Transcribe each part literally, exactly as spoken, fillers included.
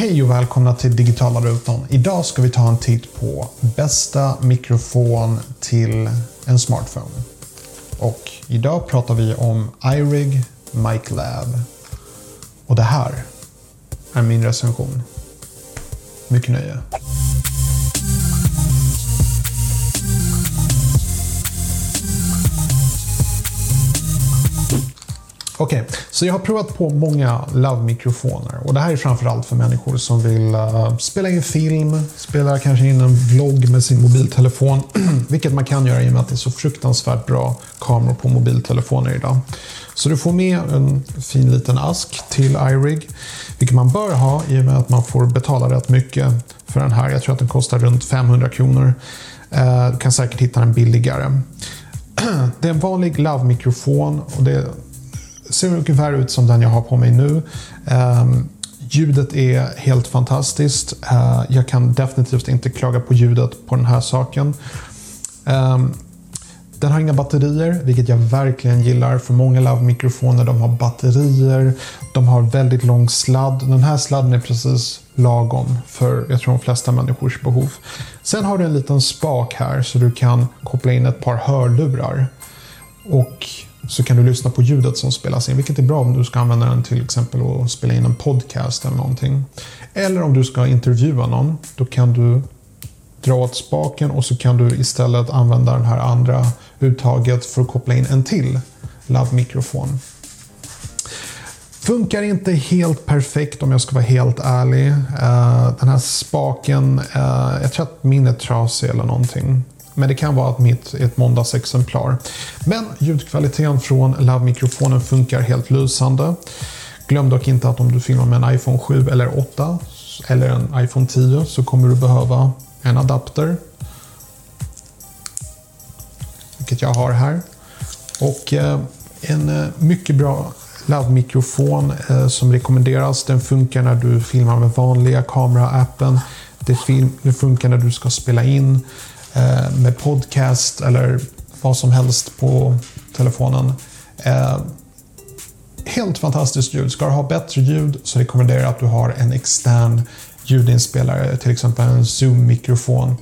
Hej och välkomna till Digitala rutan. Idag ska vi ta en titt på bästa mikrofon till en smartphone. Och idag pratar vi om iRig MicLab. Och det här är min recension. Mycket nöje. Okej, okay, så jag har provat på många lav-mikrofoner och det här är framförallt för människor som vill uh, spela in film, spela kanske in en vlogg med sin mobiltelefon, vilket man kan göra i och med att det är så fruktansvärt bra kameror på mobiltelefoner idag. Så du får med en fin liten ask till iRig, vilket man bör ha i och med att man får betala rätt mycket för den här. Jag tror att den kostar runt femhundra kronor. Uh, du kan säkert hitta den billigare. Det är en vanlig lav-mikrofon och det ser ungefär ut som den jag har på mig nu. Um, ljudet är helt fantastiskt. Uh, jag kan definitivt inte klaga på ljudet på den här saken. Um, den har inga batterier, vilket jag verkligen gillar. För många lav-mikrofoner, de har batterier. De har väldigt lång sladd. Den här sladden är precis lagom för jag tror de flesta människors behov. Sen har du en liten spak här så du kan koppla in ett par hörlurar. Och så kan du lyssna på ljudet som spelas in, vilket är bra om du ska använda den till exempel och spela in en podcast eller någonting. Eller om du ska intervjua någon, då kan du dra åt spaken och så kan du istället använda den här andra uttaget för att koppla in en till lav-mikrofon. Funkar inte helt perfekt om jag ska vara helt ärlig. Den här spaken, jag tror att min är trasig eller någonting. Men det kan vara att mitt är ett måndagsexemplar. Men ljudkvaliteten från lav-mikrofonen funkar helt lysande. Glöm dock inte att om du filmar med en iPhone sju eller åtta eller en iPhone tio så kommer du behöva en adapter. Vilket jag har här. Och en mycket bra lav-mikrofon som rekommenderas. Den funkar när du filmar med vanliga kamera-appen. Det funkar när du ska spela in med podcast eller vad som helst på telefonen. Eh, helt fantastiskt ljud. Ska du ha bättre ljud så rekommenderar jag att du har en extern ljudinspelare, till exempel en Zoom-mikrofon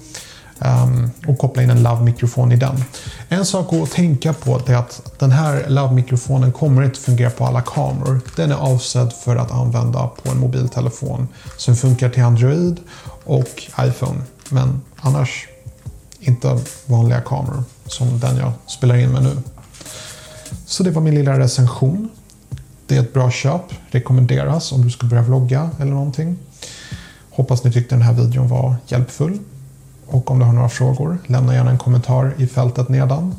eh, och koppla in en lav-mikrofon i den. En sak att tänka på är att den här lav-mikrofonen kommer inte fungera på alla kameror. Den är avsedd för att använda på en mobiltelefon som funkar till Android och iPhone, men annars inte vanliga kameror som den jag spelar in med nu. Så det var min lilla recension. Det är ett bra köp. Rekommenderas om du ska börja vlogga eller någonting. Hoppas ni tyckte den här videon var hjälpfull. Och om du har några frågor, lämna gärna en kommentar i fältet nedan.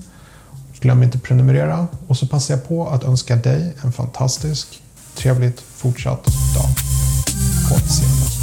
Glöm inte prenumerera. Och så passar jag på att önska dig en fantastisk, trevligt fortsatt dag. På återseende.